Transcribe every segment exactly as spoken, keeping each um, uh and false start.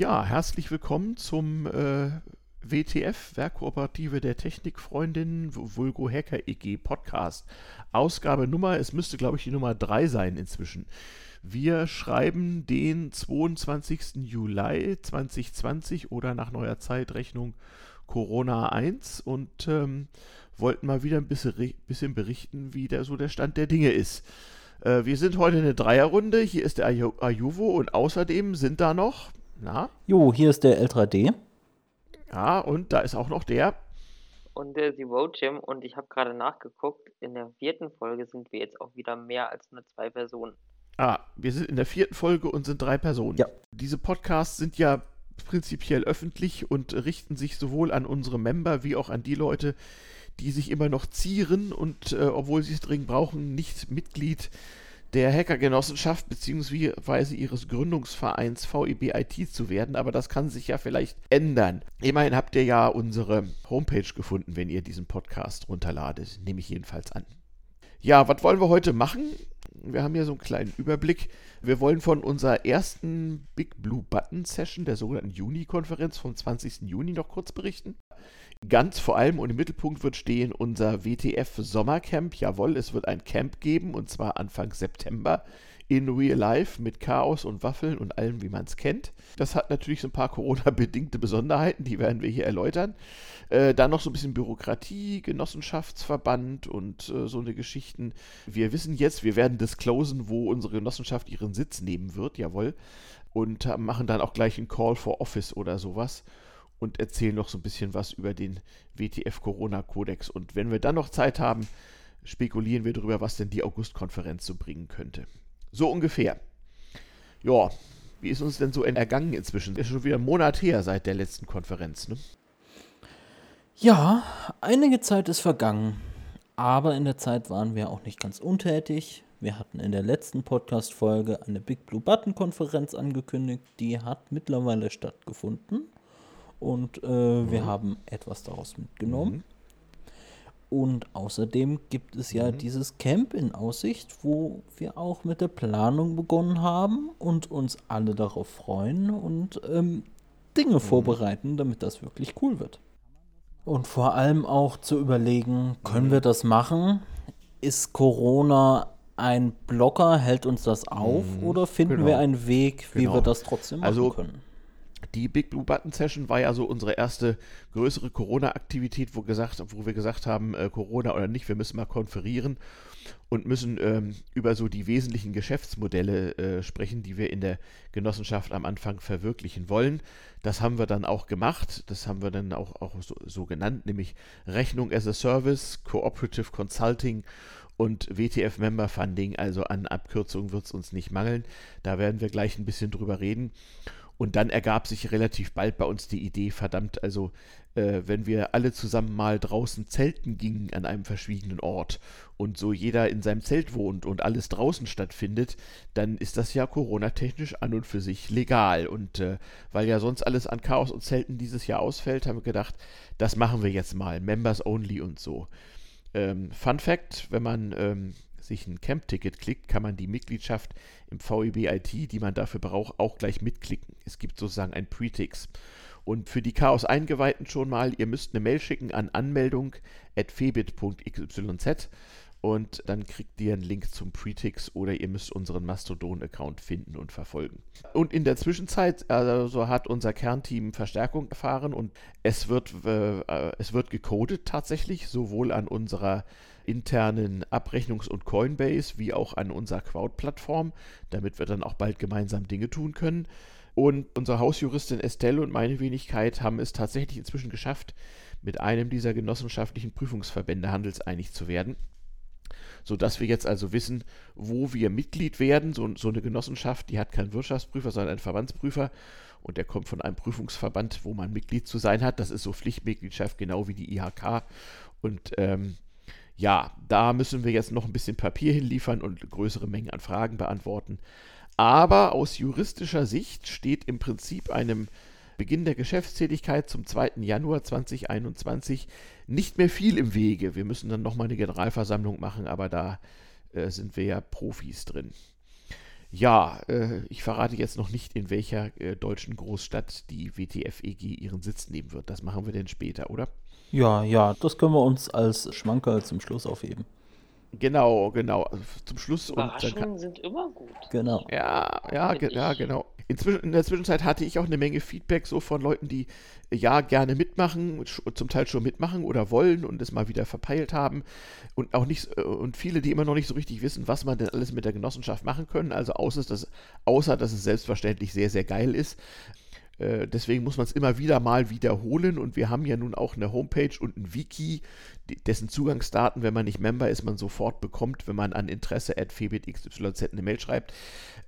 Ja, herzlich willkommen zum äh, W T F, Werkkooperative der Technikfreundinnen, vulgo Hacker E G Podcast. Ausgabenummer, es müsste glaube ich die Nummer drei sein inzwischen. Wir schreiben den zweiundzwanzigsten Juli zweitausendzwanzig oder nach neuer Zeitrechnung Corona eins und ähm, wollten mal wieder ein bisschen, bisschen berichten, wie der, so der Stand der Dinge ist. Äh, wir sind heute eine Dreierrunde, hier ist der Ajuvo und außerdem sind da noch... Na? Jo, hier ist der L drei D. Ja, und da ist auch noch der. Und der The Void Jim. Und ich habe gerade nachgeguckt, in der vierten Folge sind wir jetzt auch wieder mehr als nur zwei Personen. Ah, wir sind in der vierten Folge und sind drei Personen. Ja. Diese Podcasts sind ja prinzipiell öffentlich und richten sich sowohl an unsere Member wie auch an die Leute, die sich immer noch zieren und, äh, obwohl sie es dringend brauchen, nicht Mitglied der Hackergenossenschaft bzw. ihres Gründungsvereins V E B I T zu werden, aber das kann sich ja vielleicht ändern. Immerhin habt ihr ja unsere Homepage gefunden, wenn ihr diesen Podcast runterladet, nehme ich jedenfalls an. Ja, was wollen wir heute machen? Wir haben ja so einen kleinen Überblick. Wir wollen von unserer ersten Big Blue Button Session, der sogenannten Juni-Konferenz vom zwanzigsten Juni noch kurz berichten. Ganz vor allem und im Mittelpunkt wird stehen unser W T F Sommercamp. Jawohl, es wird ein Camp geben und zwar Anfang September in Real Life mit Chaos und Waffeln und allem, wie man es kennt. Das hat natürlich so ein paar Corona-bedingte Besonderheiten, die werden wir hier erläutern. Äh, dann noch so ein bisschen Bürokratie, Genossenschaftsverband und äh, so eine Geschichten. Wir wissen jetzt, wir werden disclosen, wo unsere Genossenschaft ihren Sitz nehmen wird, jawohl. Und äh, machen dann auch gleich einen Call for Office oder sowas. Und erzählen noch so ein bisschen was über den W T F-Corona-Kodex. Und wenn wir dann noch Zeit haben, spekulieren wir darüber, was denn die August-Konferenz so bringen könnte. So ungefähr. Ja, wie ist uns denn so ergangen inzwischen? Ist schon wieder ein Monat her seit der letzten Konferenz, ne? Ja, einige Zeit ist vergangen. Aber in der Zeit waren wir auch nicht ganz untätig. Wir hatten in der letzten Podcast-Folge eine Big Blue Button-Konferenz angekündigt. Die hat mittlerweile stattgefunden. Und äh, mhm. wir haben etwas daraus mitgenommen. Mhm. Und außerdem gibt es ja mhm. dieses Camp in Aussicht, wo wir auch mit der Planung begonnen haben und uns alle darauf freuen und ähm, Dinge mhm. vorbereiten, damit das wirklich cool wird. Und vor allem auch zu überlegen, können mhm. wir das machen? Ist Corona ein Blocker? Hält uns das auf? Mhm. Oder finden genau. wir einen Weg, wie genau. wir das trotzdem machen also, können? Die Big Blue Button Session war ja so unsere erste größere Corona-Aktivität, wo, gesagt, wo wir gesagt haben, äh, Corona oder nicht, wir müssen mal konferieren und müssen ähm, über so die wesentlichen Geschäftsmodelle äh, sprechen, die wir in der Genossenschaft am Anfang verwirklichen wollen. Das haben wir dann auch gemacht, das haben wir dann auch, auch so, so genannt, nämlich Rechnung as a Service, Cooperative Consulting und W T F Member Funding, also an Abkürzungen wird es uns nicht mangeln, da werden wir gleich ein bisschen drüber reden. Und dann ergab sich relativ bald bei uns die Idee, verdammt, also äh, wenn wir alle zusammen mal draußen zelten gingen an einem verschwiegenen Ort und so jeder in seinem Zelt wohnt und alles draußen stattfindet, dann ist das ja coronatechnisch an und für sich legal. Und äh, weil ja sonst alles an Chaos und Zelten dieses Jahr ausfällt, haben wir gedacht, das machen wir jetzt mal, Members Only und so. Ähm, Fun Fact, wenn man... Ähm, sich ein Camp-Ticket klickt, kann man die Mitgliedschaft im V E B I T, die man dafür braucht, auch gleich mitklicken. Es gibt sozusagen ein Pretix. Und für die Chaos-Eingeweihten schon mal, ihr müsst eine Mail schicken an anmeldung at vebit punkt x y z und dann kriegt ihr einen Link zum Pretix oder ihr müsst unseren Mastodon-Account finden und verfolgen. Und in der Zwischenzeit also hat unser Kernteam Verstärkung erfahren und es wird, äh, es wird gecodet tatsächlich, sowohl an unserer internen Abrechnungs- und Coinbase, wie auch an unserer Cloud-Plattform, damit wir dann auch bald gemeinsam Dinge tun können. Und unsere Hausjuristin Estelle und meine Wenigkeit haben es tatsächlich inzwischen geschafft, mit einem dieser genossenschaftlichen Prüfungsverbände handelseinig zu werden, sodass wir jetzt also wissen, wo wir Mitglied werden. So, so eine Genossenschaft, die hat keinen Wirtschaftsprüfer, sondern einen Verbandsprüfer. Und der kommt von einem Prüfungsverband, wo man Mitglied zu sein hat. Das ist so Pflichtmitgliedschaft, genau wie die I H K. Und ähm, ja, da müssen wir jetzt noch ein bisschen Papier hinliefern und größere Mengen an Fragen beantworten. Aber aus juristischer Sicht steht im Prinzip einem Beginn der Geschäftstätigkeit zum zweiten Januar zweitausendeinundzwanzig nicht mehr viel im Wege. Wir müssen dann nochmal eine Generalversammlung machen, aber da äh, sind wir ja Profis drin. Ja, äh, ich verrate jetzt noch nicht, in welcher äh, deutschen Großstadt die W T F E G ihren Sitz nehmen wird. Das machen wir denn später, oder? Ja, ja, das können wir uns als Schmankerl zum Schluss aufheben. Genau, genau. Zum Schluss. Überraschungen und dann kann, sind immer gut. Genau. Ja, ja, ge- ja genau. Inzwischen, in der Zwischenzeit hatte ich auch eine Menge Feedback so von Leuten, die ja gerne mitmachen, sch- zum Teil schon mitmachen oder wollen und es mal wieder verpeilt haben und auch nicht und viele, die immer noch nicht so richtig wissen, was man denn alles mit der Genossenschaft machen können. Also außer, dass, außer, dass es selbstverständlich sehr, sehr geil ist. Deswegen muss man es immer wieder mal wiederholen und wir haben ja nun auch eine Homepage und ein Wiki, dessen Zugangsdaten, wenn man nicht Member ist, man sofort bekommt, wenn man an interesse at febit punkt x y z eine Mail schreibt.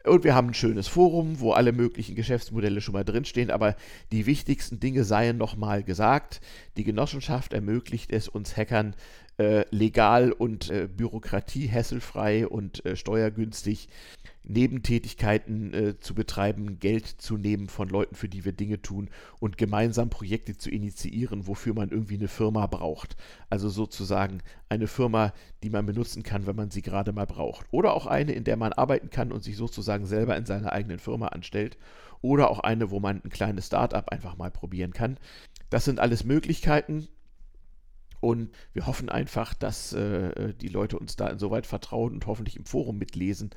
Und wir haben ein schönes Forum, wo alle möglichen Geschäftsmodelle schon mal drinstehen, aber die wichtigsten Dinge seien nochmal gesagt. Die Genossenschaft ermöglicht es uns Hackern, äh, legal und äh, bürokratiehässelfrei und äh, steuergünstig Nebentätigkeiten äh, zu betreiben, Geld zu nehmen von Leuten, für die wir Dinge tun und gemeinsam Projekte zu initiieren, wofür man irgendwie eine Firma braucht. Also sozusagen eine Firma, die man benutzen kann, wenn man sie gerade mal braucht. Oder auch eine, in der man arbeiten kann und sich sozusagen selber in seiner eigenen Firma anstellt. Oder auch eine, wo man ein kleines Start-up einfach mal probieren kann. Das sind alles Möglichkeiten. Und wir hoffen einfach, dass äh, die Leute uns da insoweit vertrauen und hoffentlich im Forum mitlesen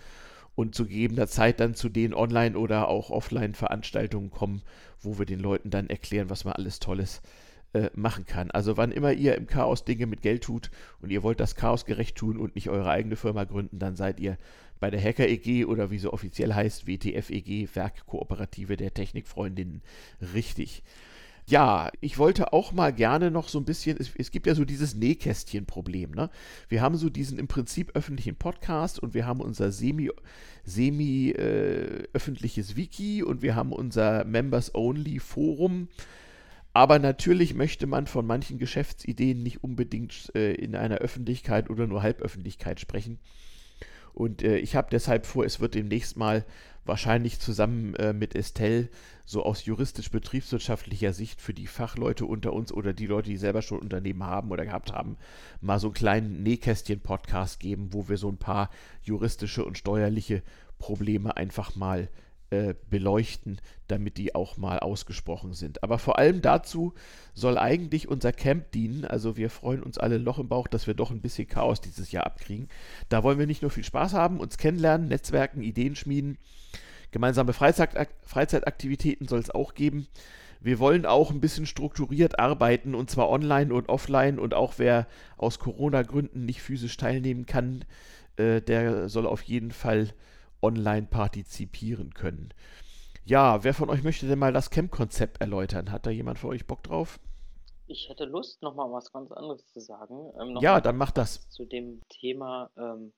und zu gegebener Zeit dann zu den Online- oder auch Offline-Veranstaltungen kommen, wo wir den Leuten dann erklären, was man alles Tolles äh, machen kann. Also wann immer ihr im Chaos Dinge mit Geld tut und ihr wollt das Chaos gerecht tun und nicht eure eigene Firma gründen, dann seid ihr bei der Hacker E G oder wie sie offiziell heißt, W T F E G, Werkkooperative der Technikfreundinnen, richtig. Ja, ich wollte auch mal gerne noch so ein bisschen, es, es gibt ja so dieses Nähkästchen-Problem, ne? Wir haben so diesen im Prinzip öffentlichen Podcast und wir haben unser semi, semi äh, öffentliches Wiki und wir haben unser Members-Only-Forum. Aber natürlich möchte man von manchen Geschäftsideen nicht unbedingt äh, in einer Öffentlichkeit oder nur Halböffentlichkeit sprechen. Und äh, ich habe deshalb vor, es wird demnächst mal wahrscheinlich zusammen äh, mit Estelle so aus juristisch-betriebswirtschaftlicher Sicht für die Fachleute unter uns oder die Leute, die selber schon Unternehmen haben oder gehabt haben, mal so einen kleinen Nähkästchen-Podcast geben, wo wir so ein paar juristische und steuerliche Probleme einfach mal äh, beleuchten, damit die auch mal ausgesprochen sind. Aber vor allem dazu soll eigentlich unser Camp dienen. Also wir freuen uns alle Loch im Bauch, dass wir doch ein bisschen Chaos dieses Jahr abkriegen. Da wollen wir nicht nur viel Spaß haben, uns kennenlernen, Netzwerken, Ideen schmieden. Gemeinsame Freizeitaktivitäten soll es auch geben. Wir wollen auch ein bisschen strukturiert arbeiten und zwar online und offline und auch wer aus Corona-Gründen nicht physisch teilnehmen kann, äh, der soll auf jeden Fall online partizipieren können. Ja, wer von euch möchte denn mal das Camp-Konzept erläutern? Hat da jemand von euch Bock drauf? Ich hätte Lust, nochmal was ganz anderes zu sagen. Ähm, ja, dann mach das. Zu dem Thema ähm,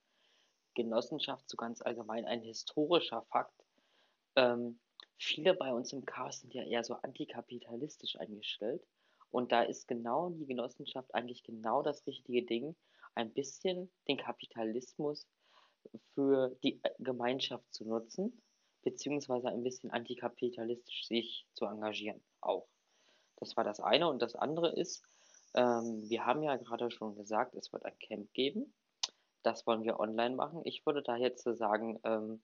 Genossenschaft, so ganz allgemein ein historischer Fakt. Ähm, viele bei uns im Chaos sind ja eher so antikapitalistisch eingestellt. Und da ist genau die Genossenschaft eigentlich genau das richtige Ding, ein bisschen den Kapitalismus für die Gemeinschaft zu nutzen, beziehungsweise ein bisschen antikapitalistisch sich zu engagieren auch. Das war das eine. Und das andere ist, ähm, wir haben ja gerade schon gesagt, es wird ein Camp geben. Das wollen wir online machen. Ich würde da jetzt so sagen, ähm,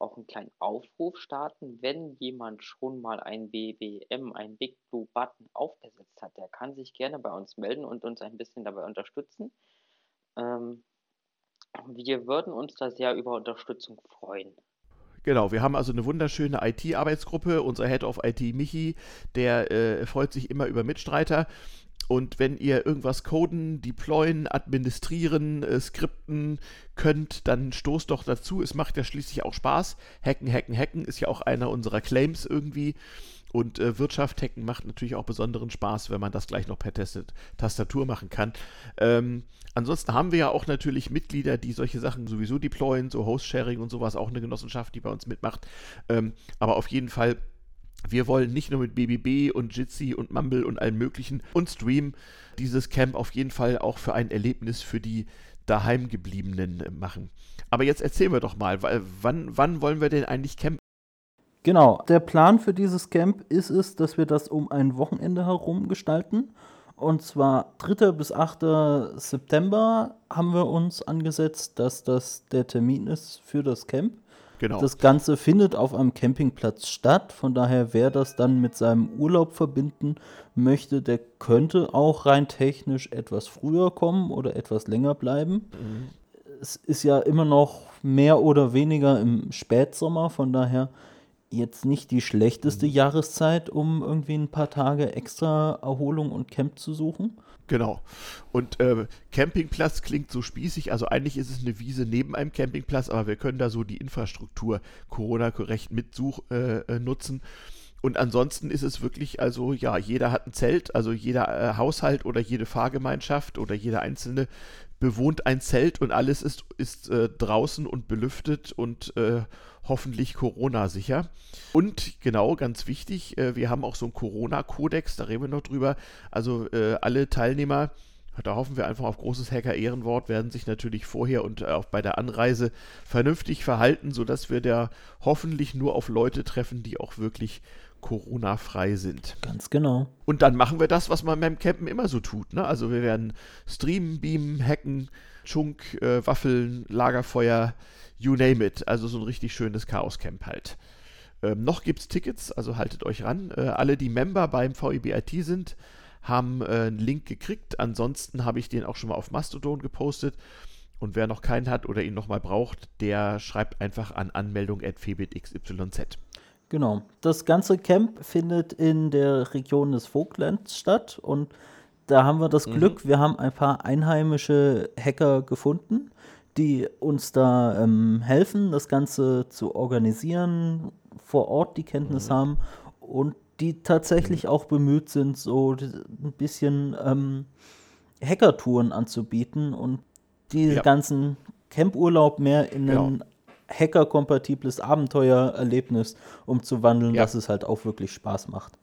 auch einen kleinen Aufruf starten. Wenn jemand schon mal ein B B M, ein Big Blue Button aufgesetzt hat, der kann sich gerne bei uns melden und uns ein bisschen dabei unterstützen. Ähm, wir würden uns da sehr über Unterstützung freuen. Genau, wir haben also eine wunderschöne I T-Arbeitsgruppe. Unser Head of I T, Michi, der äh, freut sich immer über Mitstreiter. Und wenn ihr irgendwas coden, deployen, administrieren, äh, skripten könnt, dann stoßt doch dazu. Es macht ja schließlich auch Spaß. Hacken, hacken, hacken ist ja auch einer unserer Claims irgendwie. Und äh, Wirtschaft hacken macht natürlich auch besonderen Spaß, wenn man das gleich noch per Test- Tastatur machen kann. Ähm, ansonsten haben wir ja auch natürlich Mitglieder, die solche Sachen sowieso deployen, so Host-Sharing und sowas, auch eine Genossenschaft, die bei uns mitmacht. Ähm, aber auf jeden Fall, wir wollen nicht nur mit B B B und Jitsi und Mumble und allem möglichen und Stream dieses Camp auf jeden Fall auch für ein Erlebnis für die Daheimgebliebenen machen. Aber jetzt erzählen wir doch mal, wann, wann wollen wir denn eigentlich campen? Genau, der Plan für dieses Camp ist es, dass wir das um ein Wochenende herum gestalten. Und zwar dritter bis achter September haben wir uns angesetzt, dass das der Termin ist für das Camp. Genau. Das Ganze findet auf einem Campingplatz statt, von daher, wer das dann mit seinem Urlaub verbinden möchte, der könnte auch rein technisch etwas früher kommen oder etwas länger bleiben. Mhm. Es ist ja immer noch mehr oder weniger im Spätsommer, von daher jetzt nicht die schlechteste mhm. Jahreszeit, um irgendwie ein paar Tage extra Erholung und Camp zu suchen. Genau. Und äh, Campingplatz klingt so spießig, also eigentlich ist es eine Wiese neben einem Campingplatz, aber wir können da so die Infrastruktur Corona-korrekt mitsuch äh, nutzen. Und ansonsten ist es wirklich, also ja, jeder hat ein Zelt, also jeder äh, Haushalt oder jede Fahrgemeinschaft oder jeder Einzelne bewohnt ein Zelt und alles ist, ist äh, draußen und belüftet und äh, hoffentlich Corona-sicher. Und genau, ganz wichtig, äh, wir haben auch so einen Corona-Kodex, da reden wir noch drüber. Also äh, alle Teilnehmer, da hoffen wir einfach auf großes Hacker-Ehrenwort, werden sich natürlich vorher und auch bei der Anreise vernünftig verhalten, sodass wir da hoffentlich nur auf Leute treffen, die auch wirklich Corona-frei sind. Ganz genau. Und dann machen wir das, was man beim Campen immer so tut, ne? Also wir werden streamen, beamen, hacken, Chunk, äh, Waffeln, Lagerfeuer, you name it. Also so ein richtig schönes Chaos-Camp halt. Ähm, noch gibt es Tickets, also haltet euch ran. Äh, alle, die Member beim V E B I T sind, haben äh, einen Link gekriegt. Ansonsten habe ich den auch schon mal auf Mastodon gepostet. Und wer noch keinen hat oder ihn nochmal braucht, der schreibt einfach an anmeldung at febitxyz. Genau. Das ganze Camp findet in der Region des Vogtlands statt und da haben wir das mhm. Glück, wir haben ein paar einheimische Hacker gefunden, die uns da ähm, helfen, das Ganze zu organisieren, vor Ort die Kenntnis mhm. haben und die tatsächlich mhm. auch bemüht sind, so ein bisschen ähm, Hackertouren anzubieten und diese ja. ganzen Campurlaub mehr in genau. einen Hacker-kompatibles Abenteuererlebnis umzuwandeln, ja. dass es halt auch wirklich Spaß macht.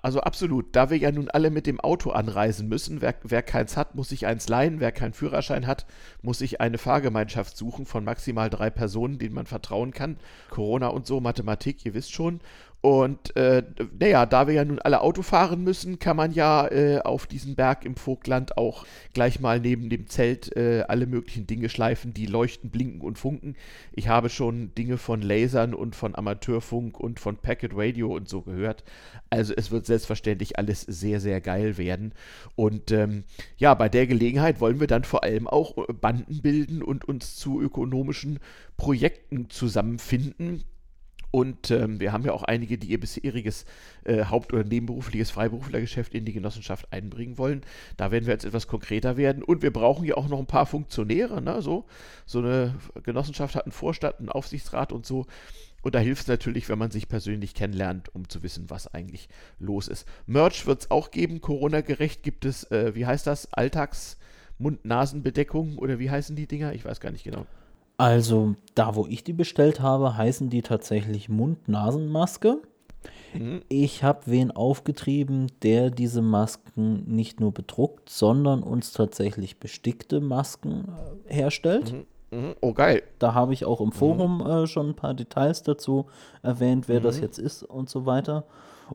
Also absolut, da wir ja nun alle mit dem Auto anreisen müssen, wer, wer keins hat, muss sich eins leihen, wer keinen Führerschein hat, muss sich eine Fahrgemeinschaft suchen von maximal drei Personen, denen man vertrauen kann. Corona und so, Mathematik, ihr wisst schon. Und äh, naja, da wir ja nun alle Auto fahren müssen, kann man ja äh, auf diesen Berg im Vogtland auch gleich mal neben dem Zelt äh, alle möglichen Dinge schleifen, die leuchten, blinken und funken. Ich habe schon Dinge von Lasern und von Amateurfunk und von Packet Radio und so gehört. Also es wird selbstverständlich alles sehr, sehr geil werden. Und ähm, ja, bei der Gelegenheit wollen wir dann vor allem auch Banden bilden und uns zu ökonomischen Projekten zusammenfinden. Und ähm, wir haben ja auch einige, die ihr bisheriges äh, haupt- oder nebenberufliches Freiberuflergeschäft in die Genossenschaft einbringen wollen. Da werden wir jetzt etwas konkreter werden. Und wir brauchen ja auch noch ein paar Funktionäre, ne? So, so eine Genossenschaft hat einen Vorstand, einen Aufsichtsrat und so. Und da hilft es natürlich, wenn man sich persönlich kennenlernt, um zu wissen, was eigentlich los ist. Merch wird es auch geben. Corona-gerecht gibt es, äh, wie heißt das, Alltags-Mund-Nasen-Bedeckung oder wie heißen die Dinger? Ich weiß gar nicht genau. Also, da wo ich die bestellt habe, heißen die tatsächlich Mund-Nasen-Maske. Mhm. Ich habe wen aufgetrieben, der diese Masken nicht nur bedruckt, sondern uns tatsächlich bestickte Masken herstellt. Mhm. Mhm. Oh, geil. Da habe ich auch im Forum mhm. äh, schon ein paar Details dazu erwähnt, wer mhm. das jetzt ist und so weiter.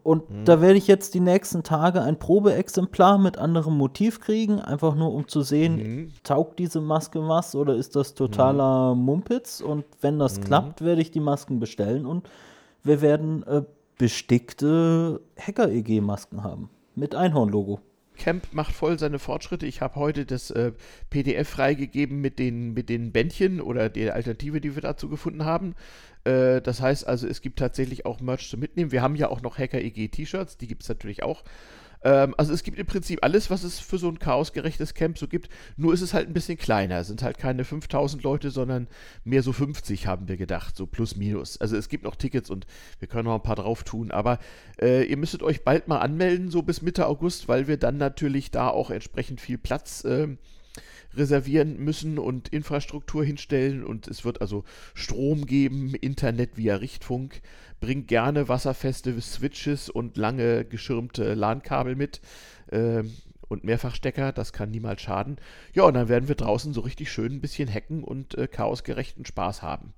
Und mhm. da werde ich jetzt die nächsten Tage ein Probeexemplar mit anderem Motiv kriegen, einfach nur um zu sehen, mhm. taugt diese Maske was oder ist das totaler mhm. Mumpitz? Und wenn das mhm. klappt, werde ich die Masken bestellen und wir werden äh, bestickte Hacker-E G-Masken haben mit Einhorn-Logo. Camp macht voll seine Fortschritte. Ich habe heute das äh, P D F freigegeben mit den, mit den Bändchen oder der Alternative, die wir dazu gefunden haben. Äh, das heißt also, es gibt tatsächlich auch Merch zu mitnehmen. Wir haben ja auch noch Hacker-E G-T-Shirts, die gibt es natürlich auch. Ähm, also es gibt im Prinzip alles, was es für so ein chaosgerechtes Camp so gibt. Nur ist es halt ein bisschen kleiner. Es sind halt keine fünftausend Leute, sondern mehr so fünfzig, haben wir gedacht. So plus minus. Also es gibt noch Tickets und wir können noch ein paar drauf tun. Aber äh, ihr müsstet euch bald mal anmelden, so bis Mitte August, weil wir dann natürlich da auch entsprechend viel Platz äh, reservieren müssen und Infrastruktur hinstellen und es wird also Strom geben, Internet via Richtfunk, bringt gerne wasserfeste Switches und lange geschirmte LAN-Kabel mit äh, und Mehrfachstecker, das kann niemals schaden. Ja, und dann werden wir draußen so richtig schön ein bisschen hacken und äh, chaosgerechten Spaß haben.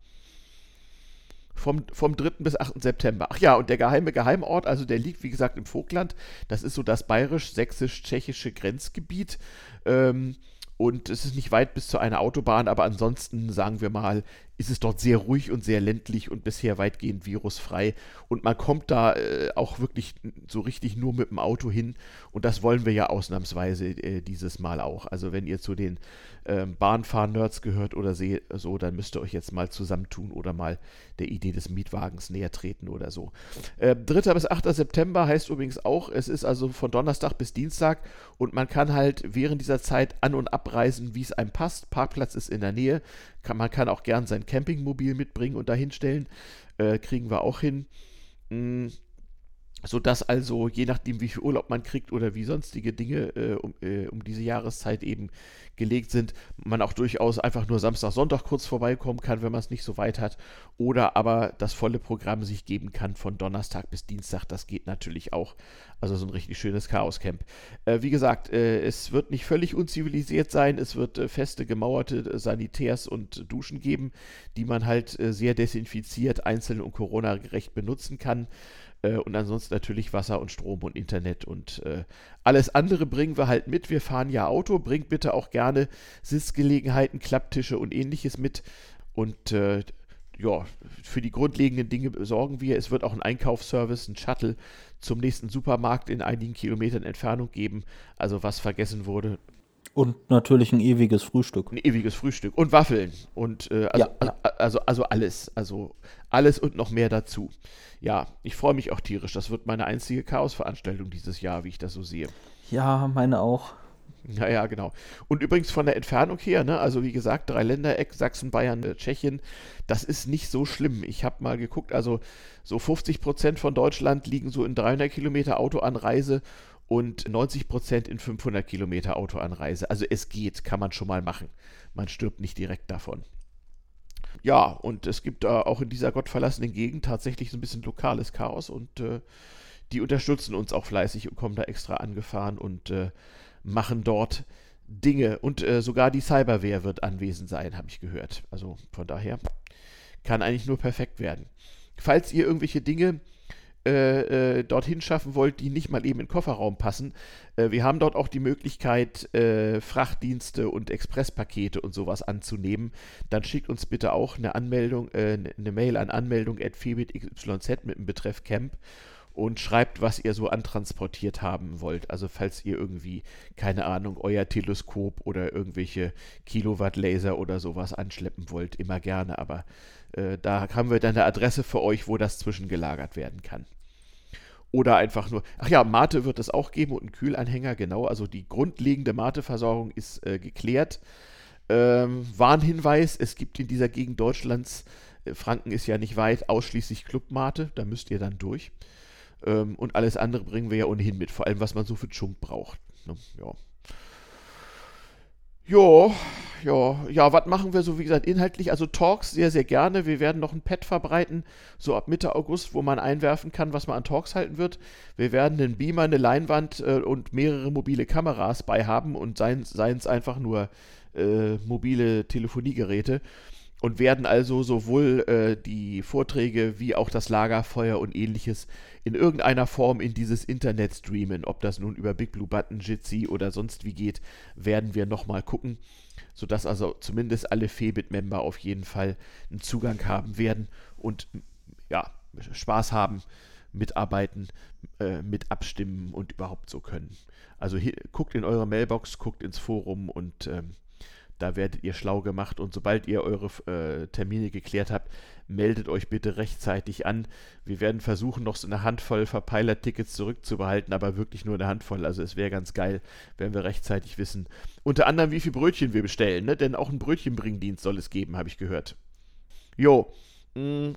Vom, vom dritten bis achten September. Ach ja, und der geheime Geheimort, also der liegt, wie gesagt, im Vogtland. Das ist so das bayerisch-sächsisch-tschechische Grenzgebiet. Ähm, Und es ist nicht weit bis zu einer Autobahn, aber ansonsten, sagen wir mal, ist es dort sehr ruhig und sehr ländlich und bisher weitgehend virusfrei. Und man kommt da äh, auch wirklich so richtig nur mit dem Auto hin. Und das wollen wir ja ausnahmsweise äh, dieses Mal auch. Also wenn ihr zu den ähm, Bahnfahr-Nerds gehört oder se- so, dann müsst ihr euch jetzt mal zusammentun oder mal der Idee des Mietwagens näher treten oder so. Äh, dritter bis achter September heißt übrigens auch, es ist also von Donnerstag bis Dienstag. Und man kann halt während dieser Zeit an- und abreisen, wie es einem passt. Parkplatz ist in der Nähe. Kann, man kann auch gern sein Campingmobil mitbringen und dahinstellen. Äh, kriegen wir auch hin. Mm, sodass also, je nachdem, wie viel Urlaub man kriegt oder wie sonstige Dinge äh, um, äh, um diese Jahreszeit eben gelegt sind, man auch durchaus einfach nur Samstag, Sonntag kurz vorbeikommen kann, wenn man es nicht so weit hat. Oder aber das volle Programm sich geben kann von Donnerstag bis Dienstag. Das geht natürlich auch. Also so ein richtig schönes Chaoscamp. Äh, wie gesagt, äh, es wird nicht völlig unzivilisiert sein. Es wird äh, feste, gemauerte äh, Sanitärs und Duschen geben, die man halt äh, sehr desinfiziert, einzeln und Corona-gerecht benutzen kann. Äh, und ansonsten natürlich Wasser und Strom und Internet und äh, alles andere bringen wir halt mit. Wir fahren ja Auto. Bringt bitte auch gerne Sitzgelegenheiten, Klapptische und ähnliches mit. Und äh, ja, für die grundlegenden Dinge sorgen wir. Es wird auch einen Einkaufsservice, einen Shuttle zum nächsten Supermarkt in einigen Kilometern Entfernung geben. Also was vergessen wurde. Und natürlich ein ewiges Frühstück. Ein ewiges Frühstück. Und Waffeln. Und äh, also, ja, ja. Also, also alles. Also alles und noch mehr dazu. Ja, ich freue mich auch tierisch. Das wird meine einzige Chaosveranstaltung dieses Jahr, wie ich das so sehe. Ja, meine auch. Ja, ja, genau. Und übrigens von der Entfernung her, ne, also wie gesagt, Dreiländereck, Sachsen, Bayern, äh, Tschechien, das ist nicht so schlimm. Ich habe mal geguckt, also so fünfzig Prozent von Deutschland liegen so in dreihundert Kilometer Autoanreise und neunzig Prozent in fünfhundert Kilometer Autoanreise. Also es geht, kann man schon mal machen. Man stirbt nicht direkt davon. Ja, und es gibt äh, auch in dieser gottverlassenen Gegend tatsächlich so ein bisschen lokales Chaos und äh, die unterstützen uns auch fleißig und kommen da extra angefahren und äh, machen dort Dinge und äh, sogar die Cyberwehr wird anwesend sein, habe ich gehört. Also von daher kann eigentlich nur perfekt werden. Falls ihr irgendwelche Dinge äh, äh, dorthin schaffen wollt, die nicht mal eben in den Kofferraum passen, äh, wir haben dort auch die Möglichkeit, äh, Frachtdienste und Expresspakete und sowas anzunehmen. Dann schickt uns bitte auch eine Anmeldung, äh, eine Mail an Anmeldung at vebitxyz mit dem Betreff Camp. Und schreibt, was ihr so antransportiert haben wollt. Also falls ihr irgendwie, keine Ahnung, euer Teleskop oder irgendwelche Kilowatt-Laser oder sowas anschleppen wollt, immer gerne. Aber äh, da haben wir dann eine Adresse für euch, wo das zwischengelagert werden kann. Oder einfach nur, ach ja, Mate wird es auch geben und einen Kühlanhänger, genau. Also die grundlegende Mate-Versorgung ist äh, geklärt. Ähm, Warnhinweis, es gibt in dieser Gegend Deutschlands, äh, Franken ist ja nicht weit, ausschließlich Club-Mate, da müsst ihr dann durch. Und alles andere bringen wir ja ohnehin mit. Vor allem, was man so für Chunk braucht. Ne? Ja. Jo, jo, ja, was machen wir so, wie gesagt, inhaltlich? Also Talks sehr, sehr gerne. Wir werden noch ein Pad verbreiten, so ab Mitte August, wo man einwerfen kann, was man an Talks halten wird. Wir werden einen Beamer, eine Leinwand äh, und mehrere mobile Kameras bei haben und seien es einfach nur äh, mobile Telefoniegeräte. Und werden also sowohl äh, die Vorträge wie auch das Lagerfeuer und ähnliches in irgendeiner Form in dieses Internet streamen. Ob das nun über Big Blue Button, Jitsi oder sonst wie geht, werden wir nochmal gucken. Sodass also zumindest alle Febit-Member auf jeden Fall einen Zugang haben werden und ja, Spaß haben, mitarbeiten, äh, mit abstimmen und überhaupt so können. Also hier, guckt in eure Mailbox, guckt ins Forum und ähm, da werdet ihr schlau gemacht und sobald ihr eure äh, Termine geklärt habt, meldet euch bitte rechtzeitig an. Wir werden versuchen, noch so eine Handvoll Verpeiler-Tickets zurückzubehalten, aber wirklich nur eine Handvoll. Also es wäre ganz geil, wenn wir rechtzeitig wissen. Unter anderem, wie viel Brötchen wir bestellen, ne? Denn auch einen Brötchenbringdienst soll es geben, habe ich gehört. Jo, mh.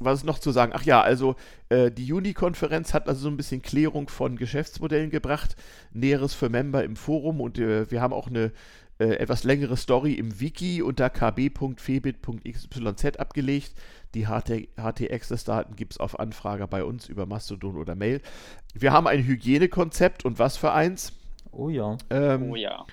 Was ist noch zu sagen? Ach ja, also äh, die Juni-Konferenz hat also so ein bisschen Klärung von Geschäftsmodellen gebracht. Näheres für Member im Forum und äh, wir haben auch eine äh, etwas längere Story im Wiki unter k b punkt febit punkt x y z abgelegt. Die H T-Access-Daten gibt es auf Anfrage bei uns über Mastodon oder Mail. Wir haben ein Hygienekonzept und was für eins? Oh ja. Ähm, oh ja.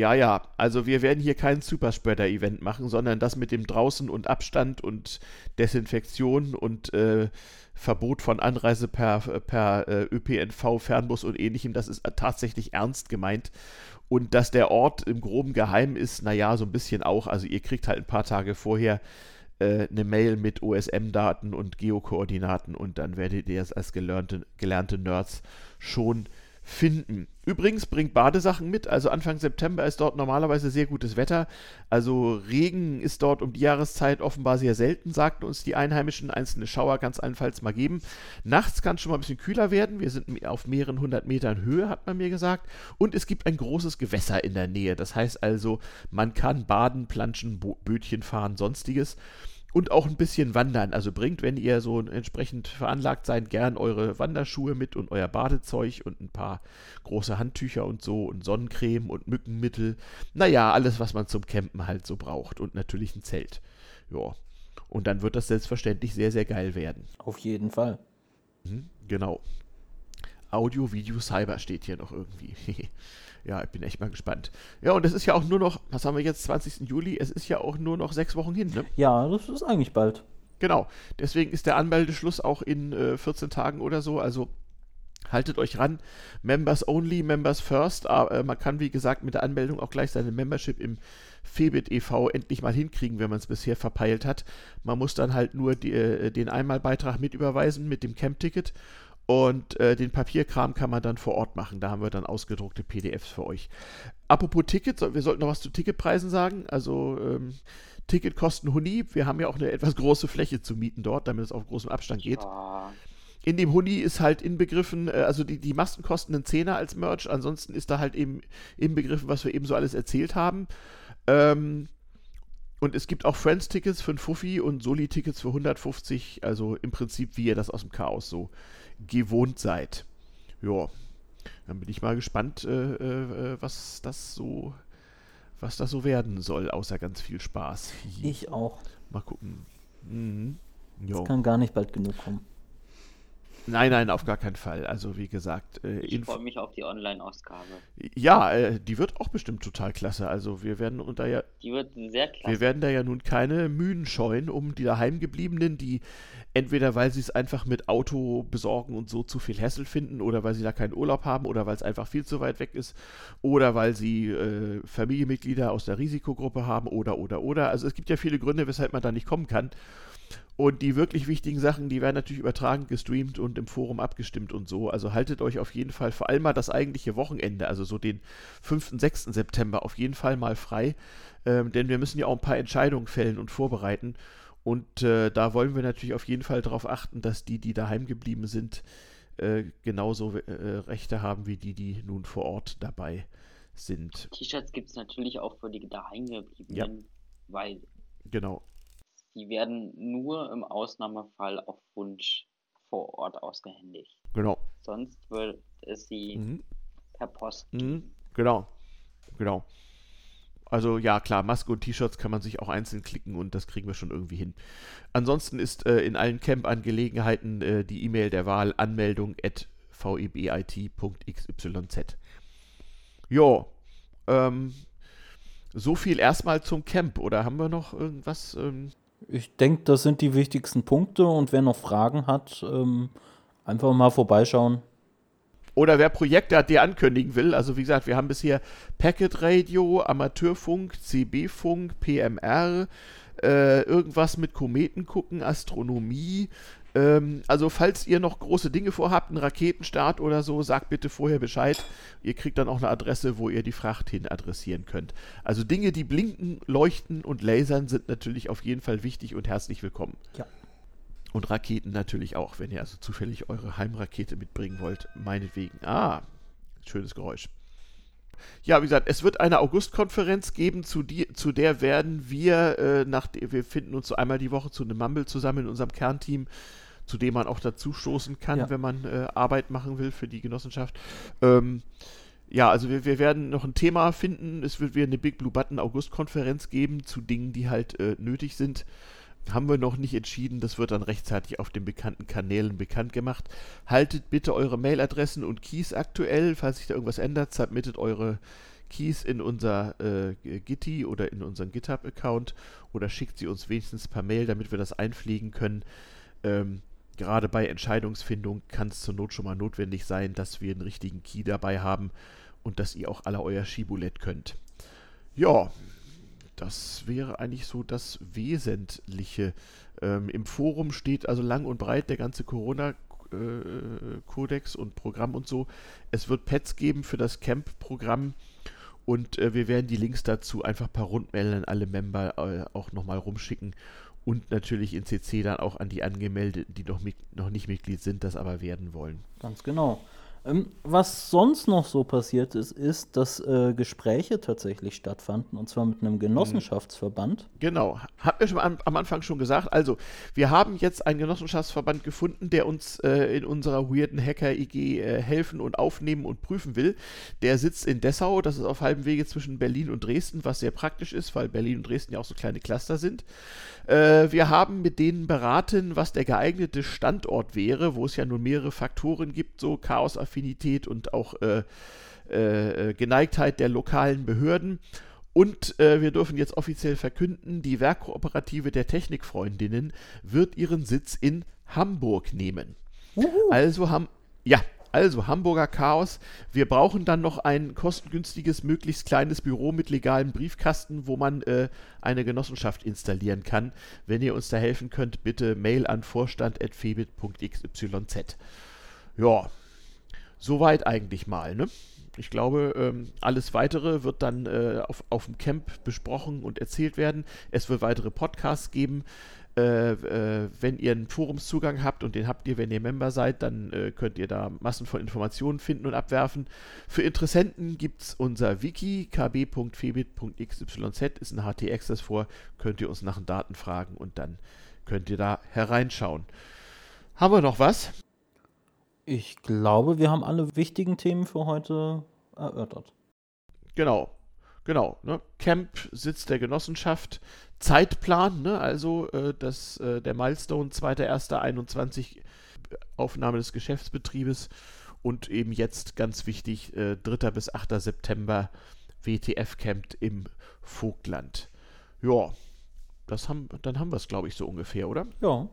Ja, ja, also wir werden hier kein Superspreader-Event machen, sondern das mit dem Draußen und Abstand und Desinfektion und äh, Verbot von Anreise per, per äh, Ö P N V, Fernbus und ähnlichem, das ist tatsächlich ernst gemeint. Und dass der Ort im Groben geheim ist, naja, so ein bisschen auch. Also ihr kriegt halt ein paar Tage vorher äh, eine Mail mit O S M-Daten und Geokoordinaten und dann werdet ihr das als gelernte, gelernte Nerds schon finden. Übrigens bringt Badesachen mit, also Anfang September ist dort normalerweise sehr gutes Wetter, also Regen ist dort um die Jahreszeit offenbar sehr selten, sagten uns die Einheimischen, einzelne Schauer kann es allenfalls mal geben. Nachts kann es schon mal ein bisschen kühler werden, wir sind auf mehreren hundert Metern Höhe, hat man mir gesagt, und es gibt ein großes Gewässer in der Nähe, das heißt also, man kann baden, planschen, Bo- Bötchen fahren, sonstiges. Und auch ein bisschen wandern. Also bringt, wenn ihr so entsprechend veranlagt seid, gern eure Wanderschuhe mit und euer Badezeug und ein paar große Handtücher und so und Sonnencreme und Mückenmittel. Naja, alles, was man zum Campen halt so braucht. Und natürlich ein Zelt. Ja. Und dann wird das selbstverständlich sehr, sehr geil werden. Auf jeden Fall. Mhm, genau. Audio, Video, Cyber steht hier noch irgendwie. Ja, ich bin echt mal gespannt. Ja, und es ist ja auch nur noch, was haben wir jetzt, zwanzigsten Juli, es ist ja auch nur noch sechs Wochen hin, ne? Ja, das ist eigentlich bald. Genau, deswegen ist der Anmeldeschluss auch in äh, vierzehn Tagen oder so, also haltet euch ran. Members only, Members first, aber äh, man kann, wie gesagt, mit der Anmeldung auch gleich seine Membership im VEBIT e V endlich mal hinkriegen, wenn man es bisher verpeilt hat. Man muss dann halt nur die, äh, den Einmalbeitrag mitüberweisen mit dem Camp-Ticket. Und äh, den Papierkram kann man dann vor Ort machen. Da haben wir dann ausgedruckte P D Fs für euch. Apropos Tickets, wir sollten noch was zu Ticketpreisen sagen. Also ähm, Ticket kosten Huni. Wir haben ja auch eine etwas große Fläche zu mieten dort, damit es auf großem Abstand geht. Ja. In dem Huni ist halt inbegriffen, äh, also die, die Masken kosten einen Zehner als Merch. Ansonsten ist da halt eben inbegriffen, was wir eben so alles erzählt haben. Ähm... Und es gibt auch Friends-Tickets für einen Fuffi und Soli-Tickets für hundertfünfzig, also im Prinzip, wie ihr das aus dem Chaos so gewohnt seid. Ja, dann bin ich mal gespannt, äh, äh, was das so, was das so werden soll, außer ganz viel Spaß. Ich auch. Mal gucken. Mhm. Das kann gar nicht bald genug kommen. Nein, nein, auf gar keinen Fall. Also wie gesagt... Äh, ich freue mich auf die Online-Ausgabe. Ja, äh, die wird auch bestimmt total klasse. Also wir werden unter ja... Die wird sehr klasse. Wir werden da ja nun keine Mühen scheuen, um die Daheimgebliebenen, die entweder, weil sie es einfach mit Auto besorgen und so zu viel Hassel finden oder weil sie da keinen Urlaub haben oder weil es einfach viel zu weit weg ist oder weil sie äh, Familienmitglieder aus der Risikogruppe haben oder, oder, oder. Also es gibt ja viele Gründe, weshalb man da nicht kommen kann. Und die wirklich wichtigen Sachen, die werden natürlich übertragen, gestreamt und im Forum abgestimmt und so. Also haltet euch auf jeden Fall vor allem mal das eigentliche Wochenende, also so den fünften, sechsten September auf jeden Fall mal frei. Ähm, denn wir müssen ja auch ein paar Entscheidungen fällen und vorbereiten. Und äh, da wollen wir natürlich auf jeden Fall darauf achten, dass die, die daheim geblieben sind, äh, genauso äh, Rechte haben wie die, die nun vor Ort dabei sind. T-Shirts gibt es natürlich auch für die Daheimgebliebenen, ja. Weil... Genau. Die werden nur im Ausnahmefall auf Wunsch vor Ort ausgehändigt. Genau. Sonst wird es sie mhm. per Post. Mhm. Genau. Genau. Also ja, klar, Maske und T-Shirts kann man sich auch einzeln klicken und das kriegen wir schon irgendwie hin. Ansonsten ist äh, in allen Camp-Angelegenheiten äh, die E-Mail der Wahl anmeldung at vebit punkt x y z. Jo, ähm, so viel erstmal zum Camp. Oder haben wir noch irgendwas? Ähm, Ich denke, das sind die wichtigsten Punkte und wer noch Fragen hat, ähm, einfach mal vorbeischauen. Oder wer Projekte hat, die er ankündigen will. Also wie gesagt, wir haben bisher Packet Radio, Amateurfunk, C B Funk, P M R, äh, irgendwas mit Kometen gucken, Astronomie. Ähm, also falls ihr noch große Dinge vorhabt, einen Raketenstart oder so, sagt bitte vorher Bescheid. Ihr kriegt dann auch eine Adresse, wo ihr die Fracht hin adressieren könnt. Also Dinge, die blinken, leuchten und lasern, sind natürlich auf jeden Fall wichtig und herzlich willkommen. Ja. Und Raketen natürlich auch, wenn ihr also zufällig eure Heimrakete mitbringen wollt, meinetwegen. Ah, schönes Geräusch. Ja, wie gesagt, es wird eine August-Konferenz geben, zu, die, zu der werden wir, äh, nach de- wir finden uns so einmal die Woche zu einem Mumble zusammen in unserem Kernteam, zu dem man auch dazu stoßen kann, ja. Wenn man äh, Arbeit machen will für die Genossenschaft. Ähm, ja, also wir, wir werden noch ein Thema finden, es wird wieder eine Big Blue Button August-Konferenz geben, zu Dingen, die halt äh, nötig sind. Haben wir noch nicht entschieden, das wird dann rechtzeitig auf den bekannten Kanälen bekannt gemacht. Haltet bitte eure Mailadressen und Keys aktuell, falls sich da irgendwas ändert, submittet eure Keys in unser äh, Gitty oder in unseren GitHub-Account oder schickt sie uns wenigstens per Mail, damit wir das einfliegen können. Ähm, gerade bei Entscheidungsfindung kann es zur Not schon mal notwendig sein, dass wir einen richtigen Key dabei haben und dass ihr auch alle euer Shibulett könnt. Ja, das wäre eigentlich so das Wesentliche. Ähm, im Forum steht also lang und breit der ganze Corona-Kodex äh, und Programm und so. Es wird Pads geben für das Camp-Programm und äh, wir werden die Links dazu einfach per Rundmail an alle Member äh, auch nochmal rumschicken und natürlich in C C dann auch an die Angemeldeten, die noch, mit, noch nicht Mitglied sind, das aber werden wollen. Ganz genau. Was sonst noch so passiert ist, ist, dass äh, Gespräche tatsächlich stattfanden, und zwar mit einem Genossenschaftsverband. Genau, hatten wir schon am, am Anfang schon gesagt. Also, wir haben jetzt einen Genossenschaftsverband gefunden, der uns äh, in unserer weirden Hacker-E G äh, helfen und aufnehmen und prüfen will. Der sitzt in Dessau, das ist auf halbem Wege zwischen Berlin und Dresden, was sehr praktisch ist, weil Berlin und Dresden ja auch so kleine Cluster sind. Äh, wir haben mit denen beraten, was der geeignete Standort wäre, wo es ja nun mehrere Faktoren gibt, so Chaos Affinität und auch äh, äh, Geneigtheit der lokalen Behörden. Und äh, wir dürfen jetzt offiziell verkünden, die Werkkooperative der Technikfreundinnen wird ihren Sitz in Hamburg nehmen. Juhu. Also haben, ja, also Hamburger Chaos. Wir brauchen dann noch ein kostengünstiges, möglichst kleines Büro mit legalem Briefkasten, wo man äh, eine Genossenschaft installieren kann. Wenn ihr uns da helfen könnt, bitte Mail an vorstand at febit punkt x y z. Ja, soweit eigentlich mal, ne? Ich glaube, ähm, alles Weitere wird dann äh, auf, auf dem Camp besprochen und erzählt werden. Es wird weitere Podcasts geben. Äh, äh, wenn ihr einen Forumszugang habt, und den habt ihr, wenn ihr Member seid, dann äh, könnt ihr da Massen von Informationen finden und abwerfen. Für Interessenten gibt es unser Wiki, k b punkt febit punkt x y z, ist ein H T X, das vor, könnt ihr uns nach den Daten fragen und dann könnt ihr da hereinschauen. Haben wir noch was? Ich glaube, wir haben alle wichtigen Themen für heute erörtert. Genau, genau. Ne? Camp, Sitz der Genossenschaft, Zeitplan, ne? Also äh, das, äh, der Milestone zweiter erster einundzwanzig, Aufnahme des Geschäftsbetriebes, und eben jetzt ganz wichtig, äh, dritter bis achter September W T F Camp im Vogtland. Ja, das haben, dann haben wir es, glaube ich, so ungefähr, oder? Ja.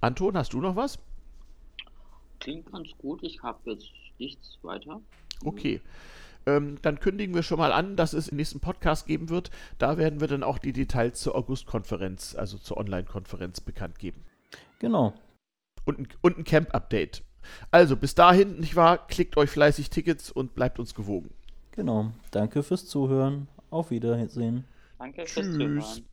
Anton, hast du noch was? Klingt ganz gut, ich habe jetzt nichts weiter. Okay, ähm, dann kündigen wir schon mal an, dass es im nächsten Podcast geben wird. Da werden wir dann auch die Details zur August-Konferenz, also zur Online-Konferenz, bekannt geben. Genau. Und ein, und ein Camp-Update. Also bis dahin, nicht wahr? Klickt euch fleißig Tickets und bleibt uns gewogen. Genau, danke fürs Zuhören. Auf Wiedersehen. Danke fürs Zuhören.